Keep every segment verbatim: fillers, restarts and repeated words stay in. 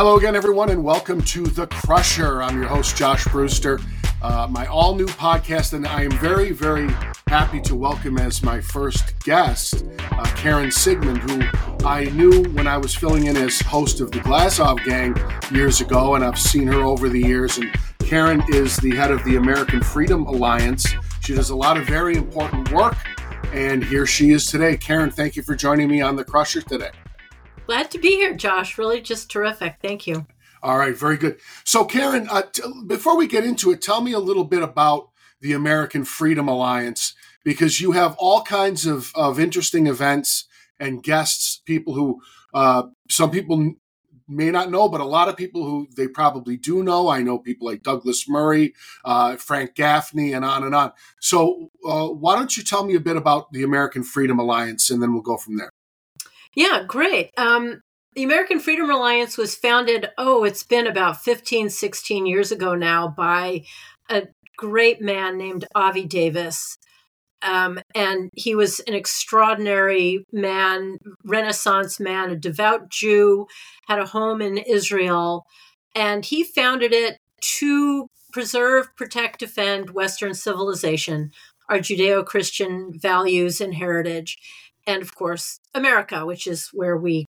Hello again, everyone, and welcome to The Crusher. I'm your host, Josh Brewster, uh, my all-new podcast, and I am very, very happy to welcome as my first guest, uh, Karen Siegemund, who I knew when I was filling in as host of The Glasov Gang years ago, and I've seen her over the years. And Karen is the head of the American Freedom Alliance. She does a lot of very important work, and here she is today. Karen, thank you for joining me on The Crusher today. Glad to be here, Josh. Really just terrific. Thank you. All right. Very good. So, Karen, uh, t- before we get into it, tell me a little bit about the American Freedom Alliance, because you have all kinds of, of interesting events and guests, people who uh, some people may not know, but a lot of people who they probably do know. I know people like Douglas Murray, uh, Frank Gaffney, and on and on. So uh, why don't you tell me a bit about the American Freedom Alliance, and then we'll go from there. Yeah, great. Um, the American Freedom Alliance was founded, oh, it's been about fifteen, sixteen years ago now, by a great man named Avi Davis. Um, and he was an extraordinary man, Renaissance man, a devout Jew, had a home in Israel. And he founded it to preserve, protect, defend Western civilization, our Judeo-Christian values and heritage. And of course, America, which is where we,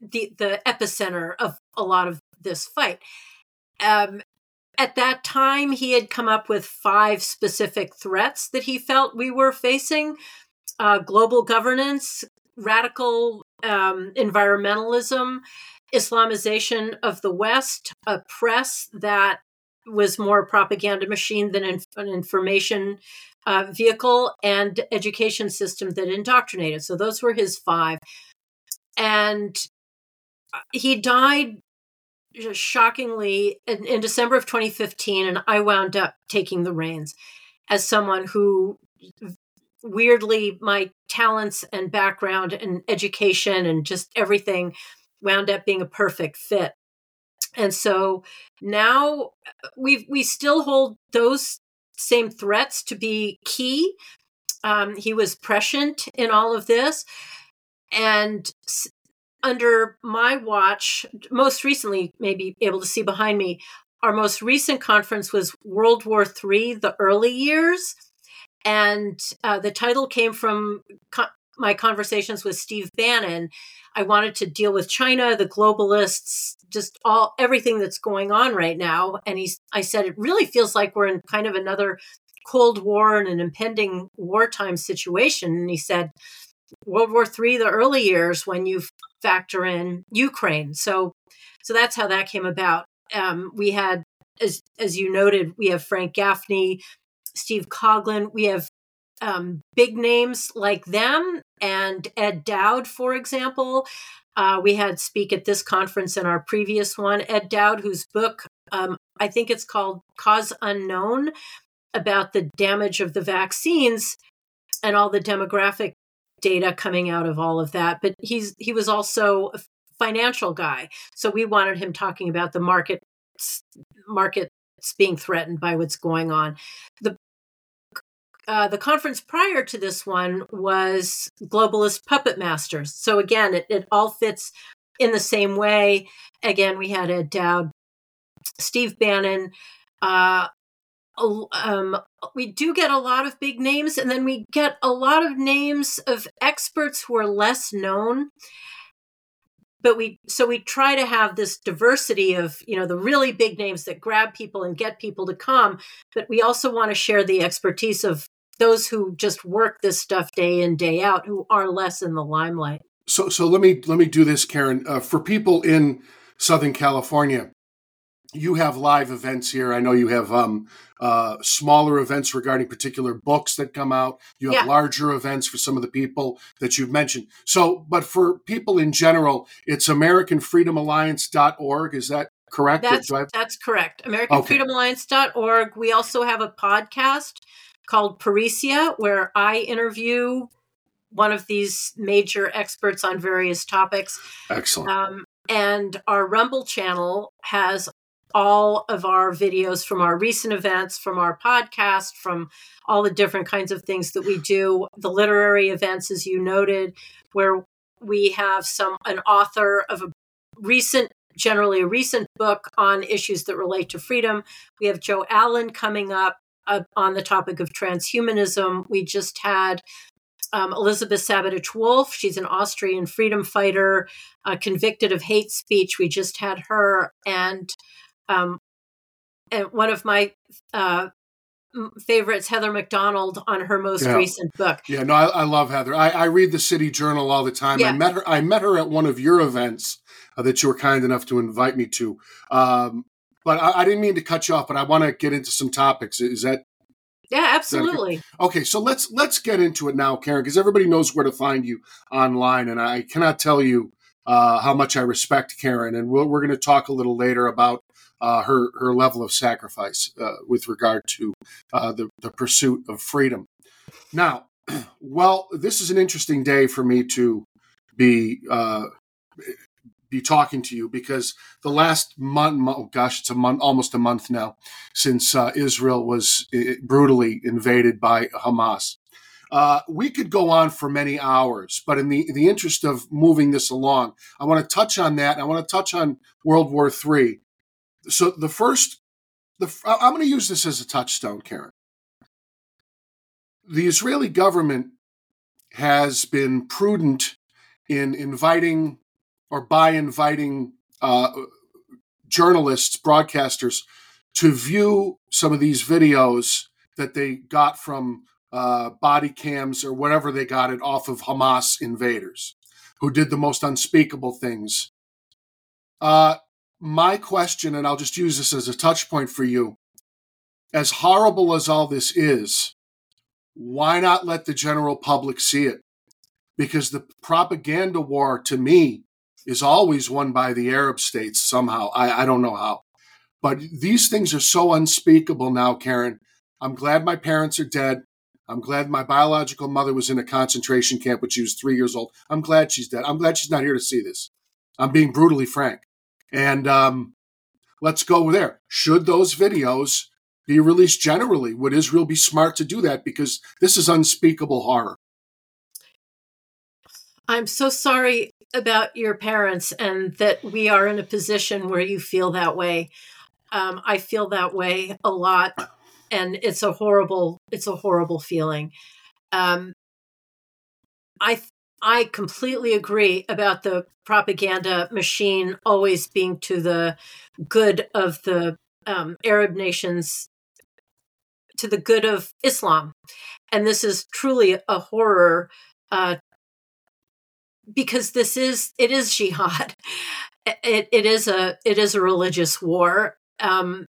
the the epicenter of a lot of this fight. Um, at that time, he had come up with five specific threats that he felt we were facing: uh, global governance, radical um, environmentalism, Islamization of the West, a press that was more a propaganda machine than an information Uh, vehicle, and education system that indoctrinated. So those were his five. And he died just shockingly in, in December of twenty fifteen. And I wound up taking the reins as someone who, weirdly, my talents and background and education and just everything wound up being a perfect fit. And so now we've, we still hold those same threats to be key. Um, he was prescient in all of this. And s- under my watch, most recently, maybe able to see behind me, our most recent conference was World War Three, the early years. And uh, the title came from co- my conversations with Steve Bannon. I wanted to deal with China, the globalists, just all everything that's going on right now. And he's, I said, it really feels like we're in kind of another Cold War and an impending wartime situation. And he said, World War Three, the early years, when you factor in Ukraine. So, so that's how that came about. Um, we had, as as you noted, we have Frank Gaffney, Steve Coughlin. We have um, big names like them and Ed Dowd, for example. Uh, we had speak at this conference and our previous one, Ed Dowd, whose book, um, I think it's called Cause Unknown, about the damage of the vaccines and all the demographic data coming out of all of that. But he's he was also a financial guy. So we wanted him talking about the markets, markets being threatened by what's going on. The Uh, the conference prior to this one was Globalist Puppet Masters. So again, it, it all fits in the same way. Again, we had Ed Dowd, Steve Bannon. Uh, um, we do get a lot of big names, and then we get a lot of names of experts who are less known. But we so we try to have this diversity of, you know, the really big names that grab people and get people to come. But we also want to share the expertise of those who just work this stuff day in, day out, who are less in the limelight. So, so let me let me do this, Karen. Uh, for people in Southern California, you have live events here. I know you have um, uh, smaller events regarding particular books that come out. You have yeah. larger events for some of the people that you've mentioned. So, but for people in general, it's American Freedom Alliance dot org. Is that correct? That's, Do I have- that's correct. American Freedom Alliance dot org. We also have a podcast called Parisia, where I interview one of these major experts on various topics. Excellent. Um, and our Rumble channel has all of our videos from our recent events, from our podcast, from all the different kinds of things that we do. The literary events, as you noted, where we have some an author of a recent generally a recent book on issues that relate to freedom. We have Joe Allen coming up uh, on the topic of transhumanism. We just had um, Elizabeth Sabatich-Wolf. She's an Austrian freedom fighter, uh, convicted of hate speech. We just had her. And, um, and one of my uh, favorites, Heather McDonald, on her most yeah. recent book. Yeah, no, I, I love Heather. I, I read the City Journal all the time. Yeah. I met her. I met her at one of your events uh, that you were kind enough to invite me to. Um, but I, I didn't mean to cut you off. But I want to get into some topics. Is that? Yeah, absolutely. Is that okay? okay, so let's let's get into it now, Karen, because everybody knows where to find you online, and I cannot tell you uh, how much I respect Karen. And we'll, we're going to talk a little later about Uh, her her level of sacrifice uh, with regard to uh, the, the pursuit of freedom. Now, well, this is an interesting day for me to be uh, be talking to you, because the last month, oh gosh, it's a month, almost a month now, since uh, Israel was brutally invaded by Hamas. Uh, we could go on for many hours, but in the in the interest of moving this along, I want to touch on that. I want to touch on World War Three. So the first, the, I'm going to use this as a touchstone, Karen. The Israeli government has been prudent in inviting, or by inviting, uh, journalists, broadcasters, to view some of these videos that they got from uh, body cams or whatever they got it off of Hamas invaders, who did the most unspeakable things. Uh, My question, and I'll just use this as a touch point for you, as horrible as all this is, why not let the general public see it? Because the propaganda war, to me, is always won by the Arab states somehow. I, I don't know how. But these things are so unspeakable now, Karen. I'm glad my parents are dead. I'm glad my biological mother was in a concentration camp when she was three years old. I'm glad she's dead. I'm glad she's not here to see this. I'm being brutally frank. And um, let's go there. Should those videos be released generally? Would Israel be smart to do that? Because this is unspeakable horror. I'm so sorry about your parents and that we are in a position where you feel that way. Um, I feel that way a lot. And it's a horrible, it's a horrible feeling. Um, I th- I completely agree about the propaganda machine always being to the good of the um, Arab nations, to the good of Islam. And this is truly a horror uh, because this is, it is jihad. It, it is a, it is a religious war. Um,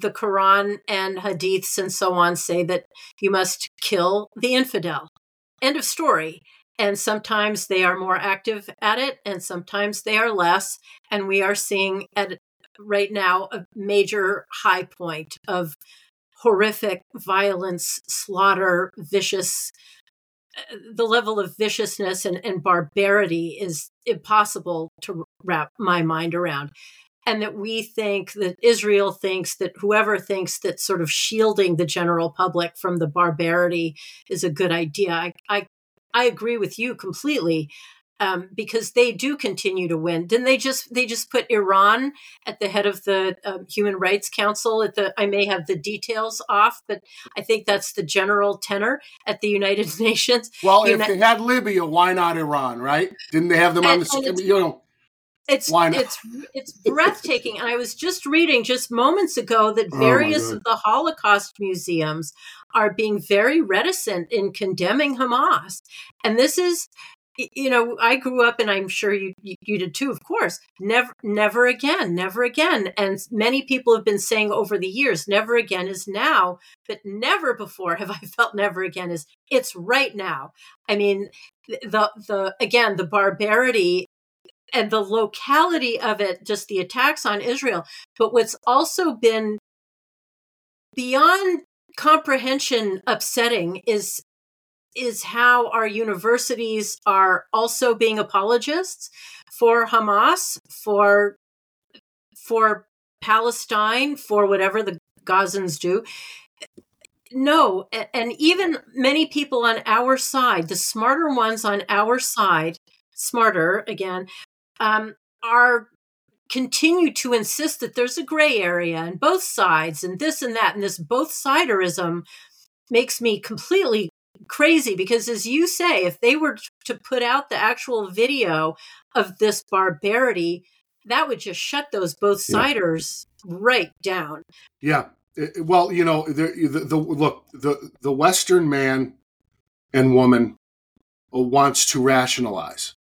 the Quran and Hadiths and so on say that you must kill the infidel. End of story. And sometimes they are more active at it, and sometimes they are less. And we are seeing at right now a major high point of horrific violence, slaughter, vicious. The level of viciousness and, and barbarity is impossible to wrap my mind around. And that we think, that Israel thinks, that whoever thinks that sort of shielding the general public from the barbarity is a good idea. I, I I agree with you completely, um, because they do continue to win. Didn't they just they just put Iran at the head of the uh, Human Rights Council? At the I may have the details off, but I think that's the general tenor at the United Nations. Well, Uni- if they had Libya, why not Iran? Right? Didn't they have them on and, the and you know? It's why not? it's it's breathtaking. And I was just reading just moments ago that various oh of the Holocaust museums are being very reticent in condemning Hamas. And this is, you know, I grew up, and I'm sure you you did too, of course, never, never again, never again. And many people have been saying over the years, never again is now, but never before have I felt never again is it's right now. I mean, the, the, again, the barbarity and the locality of it, just the attacks on Israel. But what's also been beyond comprehension upsetting is is how our universities are also being apologists for Hamas, for for Palestine, for whatever the Gazans do. No, and even many people on our side, the smarter ones on our side, smarter again, um, are continue to insist that there's a gray area and both sides and this and that, and this both-siderism makes me completely crazy, because as you say, if they were to put out the actual video of this barbarity, that would just shut those both-siders yeah. right down. Yeah. Well, you know, the, the, the look, the, the Western man and woman wants to rationalize.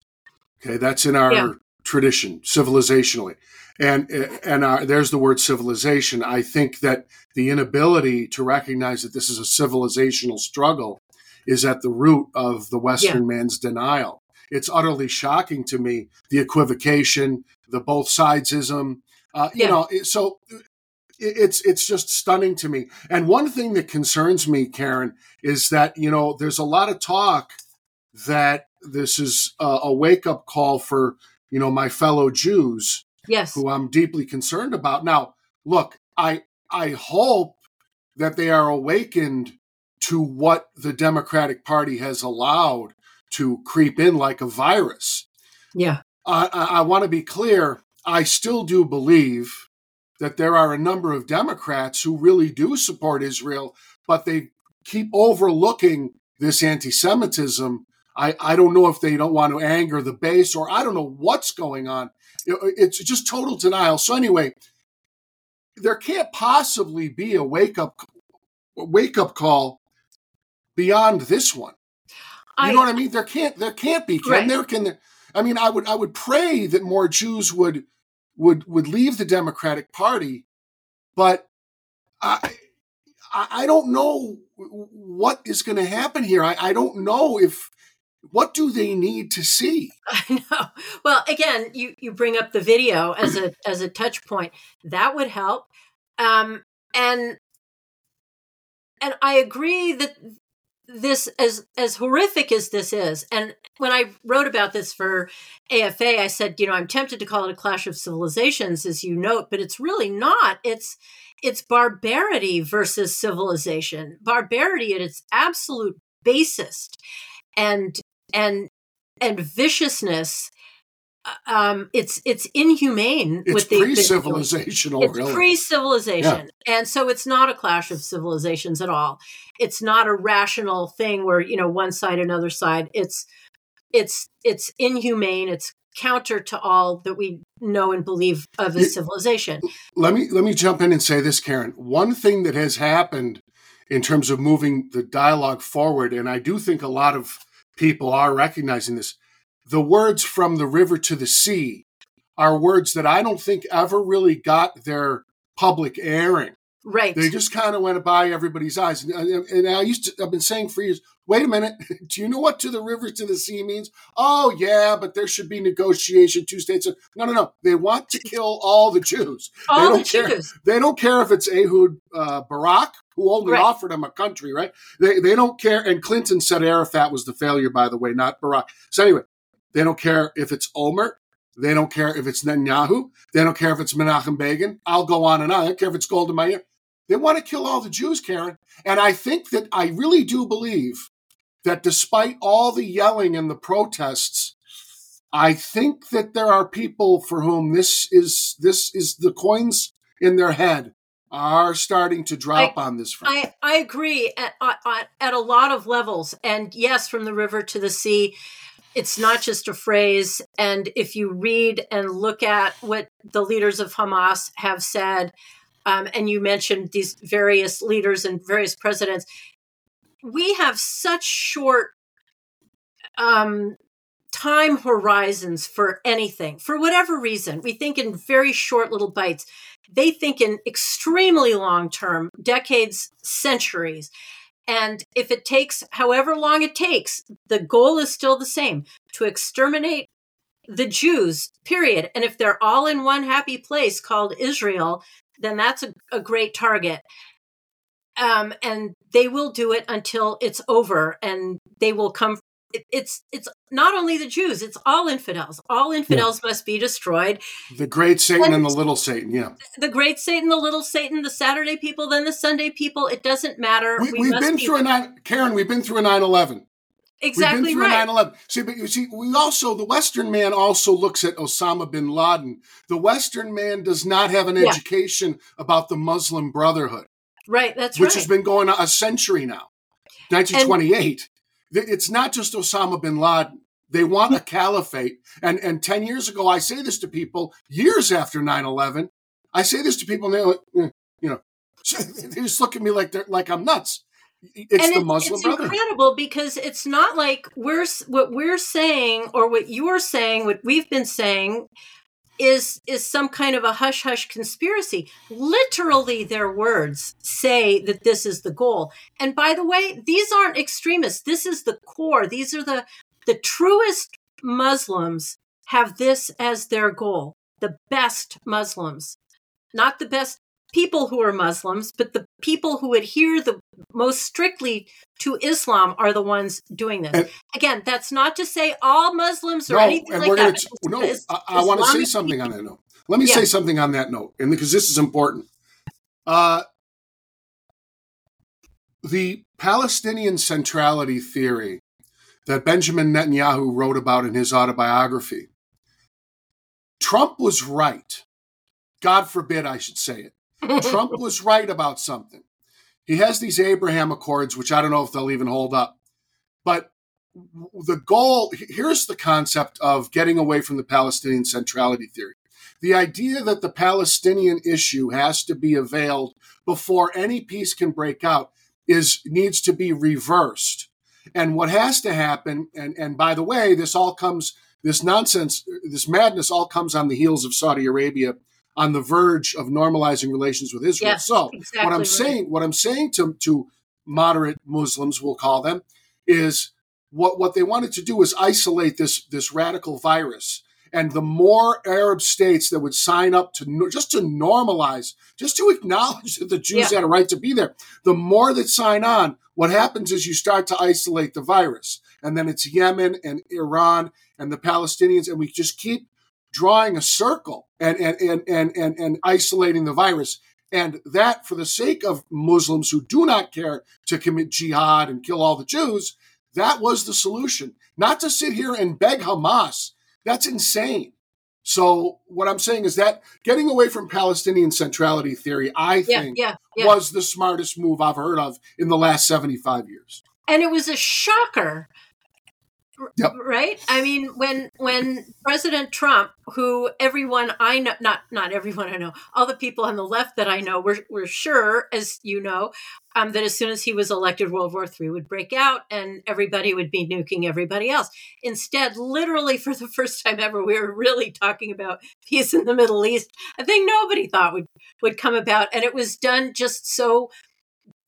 Okay, that's in our yeah. tradition, civilizationally. And and our, there's the word civilization. I think that the inability to recognize that this is a civilizational struggle is at the root of the Western yeah. man's denial. It's utterly shocking to me, the equivocation, the both sidesism. Uh, yeah. You know, so it's it's just stunning to me. And one thing that concerns me, Karen, is that, you know, there's a lot of talk that this is a, a wake-up call for, you know, my fellow Jews, yes. who I'm deeply concerned about. Now, look, I I hope that they are awakened to what the Democratic Party has allowed to creep in like a virus. Yeah. I, I, I want to be clear. I still do believe that there are a number of Democrats who really do support Israel, but they keep overlooking this anti-Semitism. I, I don't know if they don't want to anger the base, or I don't know what's going on. It, it's just total denial. So anyway, there can't possibly be a wake-up wake-up call beyond this one. I, you know what I mean? There can't there can't be. Can right. there can there, I mean, I would I would pray that more Jews would would would leave the Democratic Party, but I I don't know what is going to happen here. I, I don't know if What do they need to see? I know. Well, again, you, you bring up the video as a as a touch point. That would help. Um, and and I agree that this, as as horrific as this is, and when I wrote about this for A F A, I said, you know, I'm tempted to call it a clash of civilizations, as you note, but it's really not. It's it's barbarity versus civilization. Barbarity at its absolute basis, and And and viciousness, um, it's it's inhumane. It's with the, pre-civilizational, it's really. It's pre-civilization. Yeah. And so it's not a clash of civilizations at all. It's not a rational thing where, you know, one side, another side. It's it's it's inhumane. It's counter to all that we know and believe of as civilization. Let me let me jump in and say this, Karen. One thing that has happened in terms of moving the dialogue forward, and I do think a lot of people are recognizing this. The words "from the river to the sea" are words that I don't think ever really got their public airing. Right. They just kind of went by everybody's eyes. And, and I used to, I've been saying for years, wait a minute, do you know what "to the river to the sea" means? Oh, yeah, but there should be negotiation, two states. No, no, no. They want to kill all the Jews. All they don't the care. Jews. They don't care if it's Ehud uh, Barak, who only right. offered him a country, right? They they don't care. And Clinton said Arafat was the failure, by the way, not Barack. So anyway, they don't care if it's Olmert. They don't care if it's Netanyahu. They don't care if it's Menachem Begin. I'll go on and on. I don't care if it's Golda Meir. They want to kill all the Jews, Karen. And I think that I really do believe that despite all the yelling and the protests, I think that there are people for whom this is this is the coins in their head are starting to drop I, on this front. I, I agree at, at, at a lot of levels. And yes, from the river to the sea, it's not just a phrase. And if you read and look at what the leaders of Hamas have said, um, and you mentioned these various leaders and various presidents, we have such short um, time horizons for anything, for whatever reason. We think in very short little bites. They think in extremely long term, decades, centuries. And if it takes however long it takes, the goal is still the same, to exterminate the Jews, period. And if they're all in one happy place called Israel, then that's a, a great target. Um, and they will do it until it's over, and they will come. It, it's it's not only the Jews, it's all infidels. All infidels yeah. must be destroyed. The great Satan and, and the little Satan, yeah. The great Satan, the little Satan, the Saturday people, then the Sunday people. It doesn't matter. We, we we've must been be through a nine, Karen, we've been through a nine eleven. Exactly right. nine eleven See, but you see, we also, the Western man also looks at Osama bin Laden. The Western man does not have an yeah. education about the Muslim Brotherhood. Right, that's which right. Which has been going on a century now, nineteen twenty-eight And it's not just Osama bin Laden. They want a caliphate. And and ten years ago, I say this to people, years after nine eleven I say this to people, and they're like, you know, they just look at me like they're like I'm nuts. It's and the it, Muslim it's Brotherhood. It's incredible because it's not like we're what we're saying or what you're saying, what we've been saying is is some kind of a hush-hush conspiracy. Literally, their words say that this is the goal. And by the way, these aren't extremists. This is the core. These are the, the truest Muslims have this as their goal. The best Muslims, not the best people who are Muslims, but the people who adhere the most strictly to Islam are the ones doing this. And again, that's not to say all Muslims or no, anything and like we're that. T- no, is, I, I want to say something people. on that note. Let me yeah. say something on that note, and because this is important. Uh, the Palestinian centrality theory that Benjamin Netanyahu wrote about in his autobiography, Trump was right. God forbid I should say it. Trump was right about something. He has these Abraham Accords, which I don't know if they'll even hold up. But the goal, here's the concept of getting away from the Palestinian centrality theory. The idea that the Palestinian issue has to be availed before any peace can break out is needs to be reversed. And what has to happen, and, and by the way, this all comes, this nonsense, this madness all comes on the heels of Saudi Arabia on the verge of normalizing relations with Israel. Yes, so exactly what I'm right. saying, what I'm saying to, to moderate Muslims, we'll call them, is what, what they wanted to do is isolate this, this radical virus. And the more Arab states that would sign up to just to normalize, just to acknowledge that the Jews yeah. had a right to be there, the more that sign on, what happens is you start to isolate the virus. And then it's Yemen and Iran and the Palestinians, and we just keep drawing a circle and and, and and and and isolating the virus. And that, for the sake of Muslims who do not care to commit jihad and kill all the Jews, that was the solution. Not to sit here and beg Hamas. That's insane. So what I'm saying is that getting away from Palestinian centrality theory, I yeah, think, yeah, yeah. was the smartest move I've heard of in the last seventy-five years And it was a shocker. Yep. Right. I mean, when when President Trump, who everyone I know, not not everyone I know, all the people on the left that I know were were sure, as you know, um, that as soon as he was elected, World War Three would break out and everybody would be nuking everybody else. Instead, literally for the first time ever, we were really talking about peace in the Middle East, a thing nobody thought would would come about, and it was done just so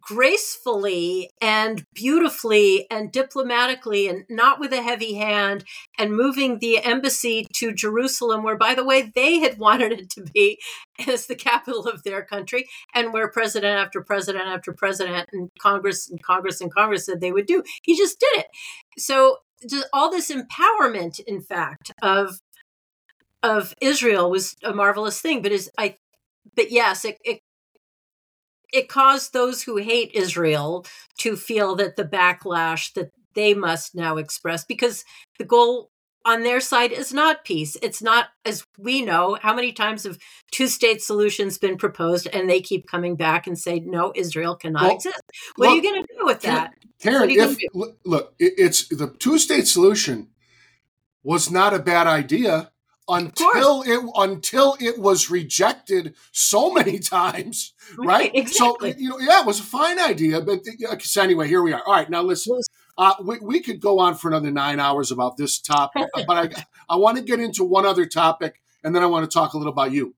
gracefully and beautifully and diplomatically and not with a heavy hand, and moving the embassy to Jerusalem, where, by the way, they had wanted it to be as the capital of their country, and where president after president after president and Congress and Congress and Congress said they would do. He just did it. So all this empowerment, in fact, of of Israel was a marvelous thing. But is I, but yes, it. it It caused those who hate Israel to feel that the backlash that they must now express, because the goal on their side is not peace. It's not, as we know, how many times have two-state solutions been proposed and they keep coming back and say, no, Israel cannot well, exist. What well, are you going to do with that? Karen, if, look, it's the two-state solution was not a bad idea until it until it was rejected so many times, right? right? Exactly. So, you know, yeah, it was a fine idea, but so anyway, here we are. All right, now listen, uh, we, we could go on for another nine hours about this topic, but I I want to get into one other topic, and then I want to talk a little about you.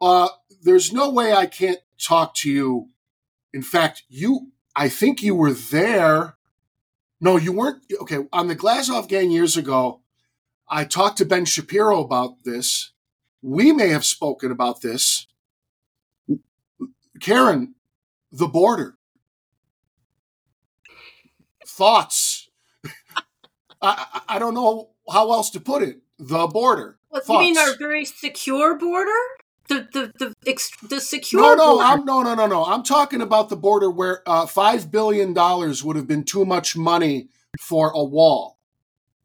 Uh, there's no way I can't talk to you. In fact, you, I think you were there. No, you weren't. Okay, on the Glasov Gang years ago, I talked to Ben Shapiro about this. We may have spoken about this. Karen, the border. Thoughts? I, I don't know how else to put it. The border. Well, you mean our very secure border? The the the, the, the secure no, no, border? I'm, no, no, no, no. I'm talking about the border where uh, five billion dollars would have been too much money for a wall.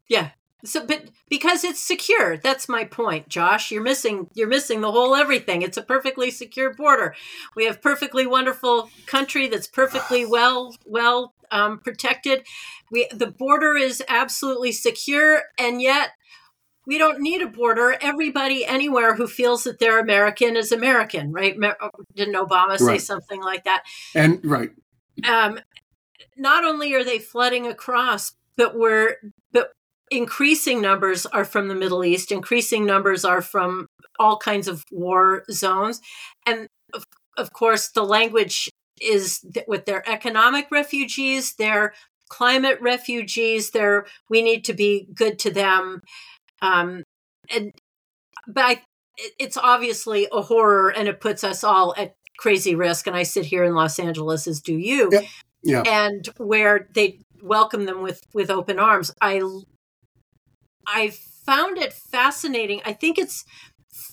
Yeah. So, but because it's secure, that's my point, Josh. You're missing, you're missing the whole everything. It's a perfectly secure border. We have perfectly wonderful country that's perfectly well, well um, protected. We, the border is absolutely secure, and yet we don't need a border. Everybody anywhere who feels that they're American is American, right? Didn't Obama say right. something like that? And right. Um, not only are they flooding across, but we're but. Increasing numbers are from the Middle East. Increasing numbers are from all kinds of war zones. And of, of course, the language is th- with their economic refugees, their climate refugees, their, we need to be good to them. Um, and but I, it's obviously a horror, and it puts us all at crazy risk. And I sit here in Los Angeles, as do you. Yeah. Yeah. And where they welcome them with, with open arms. I I found it fascinating. I think it's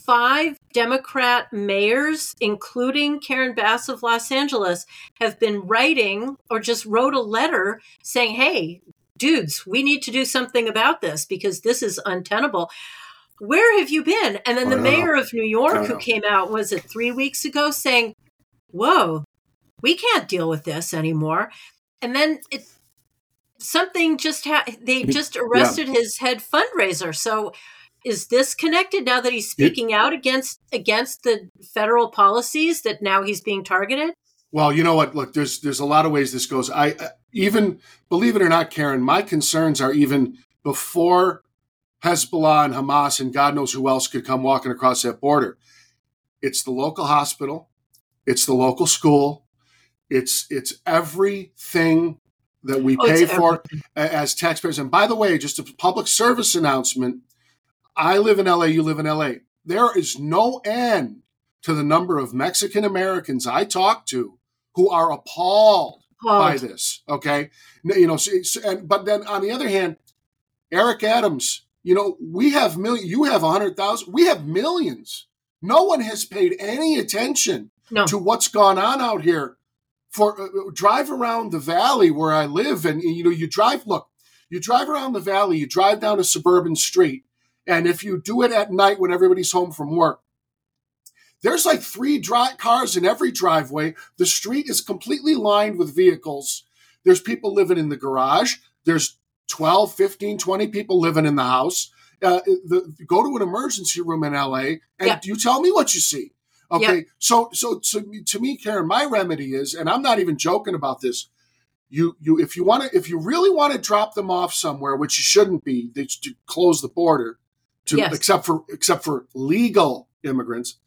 five Democrat mayors, including Karen Bass of Los Angeles, have been writing or just wrote a letter saying, hey, dudes, we need to do something about this because this is untenable. Where have you been? And then the mayor of New York who came out, was it three weeks ago, saying, whoa, we can't deal with this anymore. And then it Something just ha- they just arrested yeah. his head fundraiser. So is this connected now that he's speaking it, out against against the federal policies that now he's being targeted? Well, you know what? Look, there's there's a lot of ways this goes. I uh, even, believe it or not, Karen, my concerns are even before Hezbollah and Hamas and God knows who else could come walking across that border. It's the local hospital. It's the local school. It's it's everything that we oh, pay for as taxpayers. And by the way, just a public service announcement, I live in L A, you live in L A. There is no end to the number of Mexican Americans I talk to who are appalled oh. by this, okay? You know, so, and, but then on the other hand, Eric Adams, you know, we have million, you have one hundred thousand, we have millions. No one has paid any attention no. to what's gone on out here. For uh, drive around the valley where I live, and you know, you drive. Look, you drive around the valley. You drive down a suburban street, and if you do it at night when everybody's home from work, there's like three dry cars in every driveway. The street is completely lined with vehicles. There's people living in the garage. There's twelve, fifteen, twenty people living in the house. Uh, the, go to an emergency room in L A, and yeah. you tell me what you see. Okay, yep. so so to me, to me, Karen, my remedy is, and I'm not even joking about this. You you if you want to, if you really want to drop them off somewhere, which you shouldn't be, they should close the border, to yes. except for except for legal immigrants.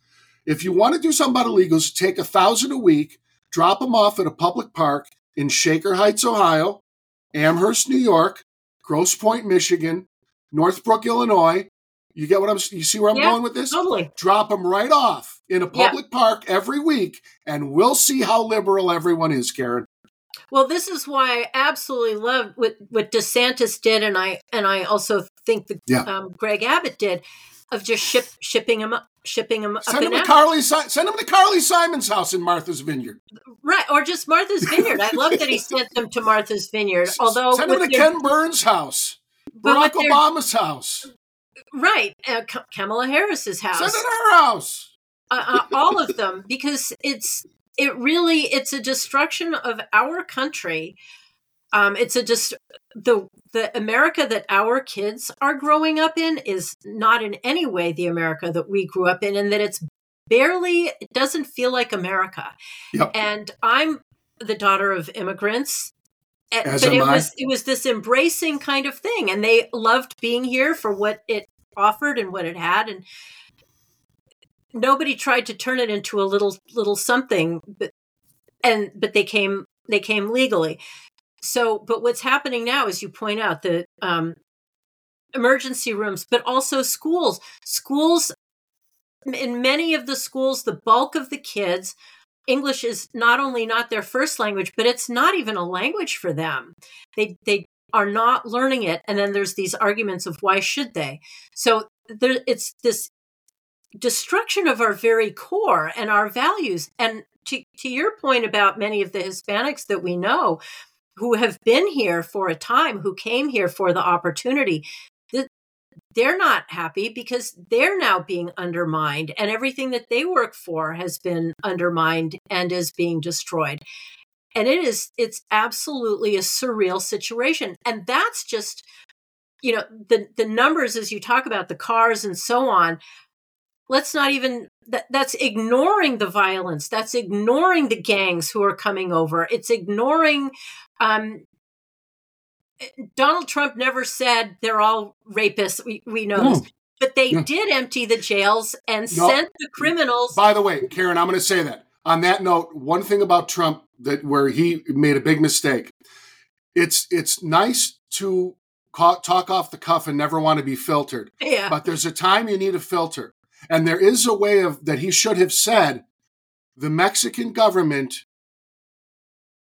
If you want to do something about illegals, take a thousand a week, drop them off at a public park in Shaker Heights, Ohio, Amherst, New York, Grosse Pointe, Michigan, Northbrook, Illinois. You get what I'm, you see where I'm yeah, going with this? Totally. Drop them right off in a public yeah. park every week, and we'll see how liberal everyone is, Karen. Well, this is why I absolutely loved what, what DeSantis did, and I and I also think that yeah. um, Greg Abbott did, of just ship, shipping them up, shipping them send up them and to Carly, send them to Carly Simon's house in Martha's Vineyard. Right, or just Martha's Vineyard. I love that he sent them to Martha's Vineyard. Although send them to their, Ken Burns' house, Barack Obama's house. Right. Uh, Kamala Harris's house. Send it to her house. uh, uh, all of them, because it's, it really, it's a destruction of our country. Um, it's a just, the, the America that our kids are growing up in is not in any way the America that we grew up in, and that it's barely, it doesn't feel like America. Yep. And I'm the daughter of immigrants. As but it I. was it was this embracing kind of thing, and they loved being here for what it offered and what it had, and nobody tried to turn it into a little little something. But and but they came they came legally. So, but what's happening now, as you point out, the um, emergency rooms, but also schools. Schools, in many of the schools, the bulk of the kids. English is not only not their first language, but it's not even a language for them. They they are not learning it. And then there's these arguments of why should they? So there, it's this destruction of our very core and our values. And to, to your point about many of the Hispanics that we know, who have been here for a time, who came here for the opportunity, they're not happy because they're now being undermined, and everything that they work for has been undermined and is being destroyed. And it is, it's absolutely a surreal situation. And that's just, you know, the, the numbers, as you talk about the cars and so on, let's not even, that, that's ignoring the violence. That's ignoring the gangs who are coming over. It's ignoring, um, Donald Trump never said they're all rapists. We, we know no. this, but they no. did empty the jails and no. sent the criminals. By the way, Karen, I'm going to say that. On that note, one thing about Trump that where he made a big mistake, it's it's nice to ca- talk off the cuff and never want to be filtered. Yeah. But there's a time you need a filter, and there is a way of that he should have said. The Mexican government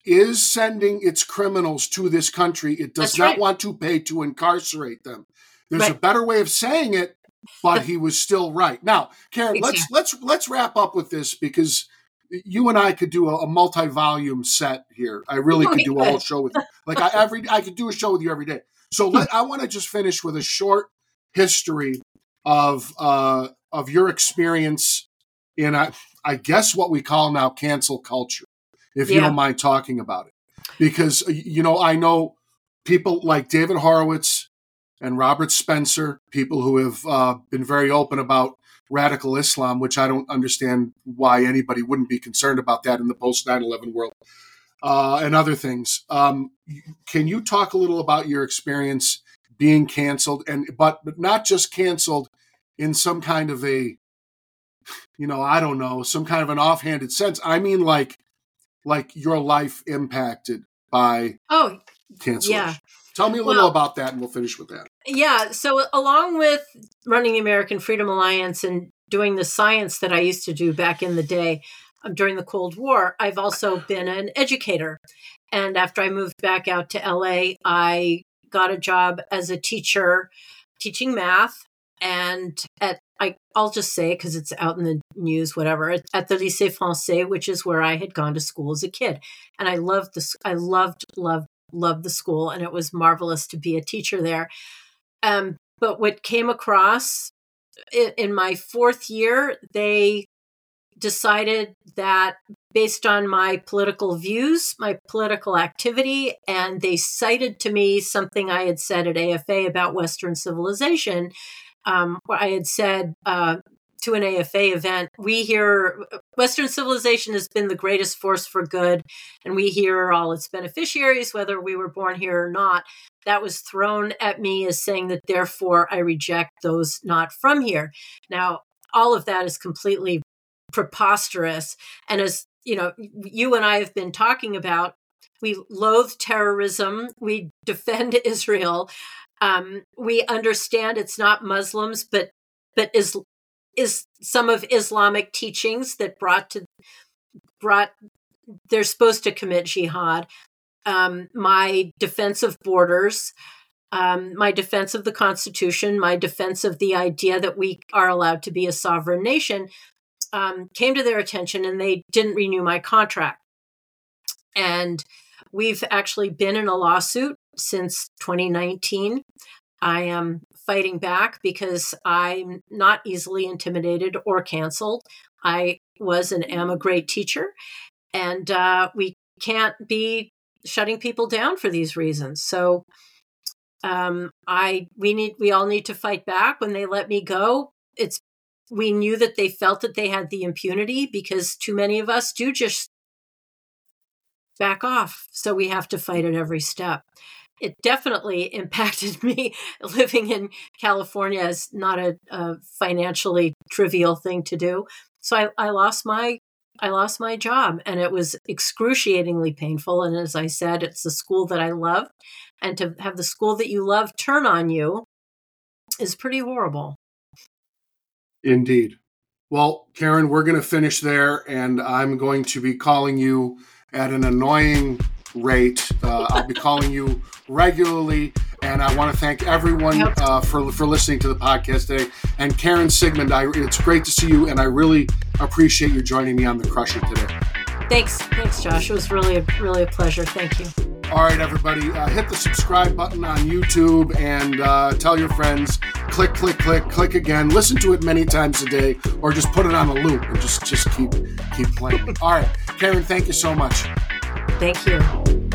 is sending its criminals to this country. It does That's not right. want to pay to incarcerate them. There's right. a better way of saying it, but he was still right. Now, Karen, exactly. let's let's let's wrap up with this because you and I could do a, a multi-volume set here. I really oh, could do could. a whole show with you. Like I every I could do a show with you every day. So let, I want to just finish with a short history of uh, of your experience in I, I guess what we call now cancel culture. If yeah. you don't mind talking about it. Because, you know, I know people like David Horowitz and Robert Spencer, people who have uh, been very open about radical Islam, which I don't understand why anybody wouldn't be concerned about that in the post nine eleven world uh, and other things. Um, can you talk a little about your experience being canceled, and but, but not just canceled in some kind of a, you know, I don't know, some kind of an offhanded sense. I mean, like, like your life impacted by oh, cancellation. Yeah. Tell me a little well, about that and we'll finish with that. Yeah. So along with running the American Freedom Alliance and doing the science that I used to do back in the day um, during the Cold War, I've also been an educator. And after I moved back out to L A, I got a job as a teacher teaching math. And at I, I'll just say, because it's out in the news, whatever, at, at the Lycée Français, which is where I had gone to school as a kid. And I loved the, I loved, loved, loved the school. And it was marvelous to be a teacher there. Um, but what came across in, in my fourth year, they decided that based on my political views, my political activity, and they cited to me something I had said at A F A about Western civilization. Um, where I had said uh, to an A F A event, we hear Western civilization has been the greatest force for good, and we hear all its beneficiaries, whether we were born here or not. That was thrown at me as saying that, therefore, I reject those not from here. Now, all of that is completely preposterous. And as you know, you and I have been talking about, we loathe terrorism, we defend Israel. Um, we understand it's not Muslims, but but is is some of Islamic teachings that brought to brought they're supposed to commit jihad. Um, my defense of borders, um, my defense of the Constitution, my defense of the idea that we are allowed to be a sovereign nation um, came to their attention, and they didn't renew my contract. And we've actually been in a lawsuit since twenty nineteen. I am fighting back because I'm not easily intimidated or canceled. I was and am a great teacher, and uh, we can't be shutting people down for these reasons. So um, I we need we all need to fight back. When they let me go, it's we knew that they felt that they had the impunity because too many of us do just back off. So we have to fight at every step. It definitely impacted me. Living in California is not a, a financially trivial thing to do. So I, I lost my I lost my job, and it was excruciatingly painful. And as I said, it's the school that I loved, and to have the school that you love turn on you is pretty horrible. Indeed. Well, Karen, we're going to finish there, and I'm going to be calling you at an annoying rate. Uh, I'll be calling you regularly. And I want to thank everyone uh, for for listening to the podcast today. And Karen Siegemund, I, it's great to see you. And I really appreciate you joining me on The Crusher today. Thanks. Thanks, Josh. It was really, a, really a pleasure. Thank you. All right, everybody, uh, hit the subscribe button on YouTube and uh, tell your friends. Click, click, click, click again. Listen to it many times a day, or just put it on a loop and just just keep keep playing. All right, Karen, thank you so much. Thank you.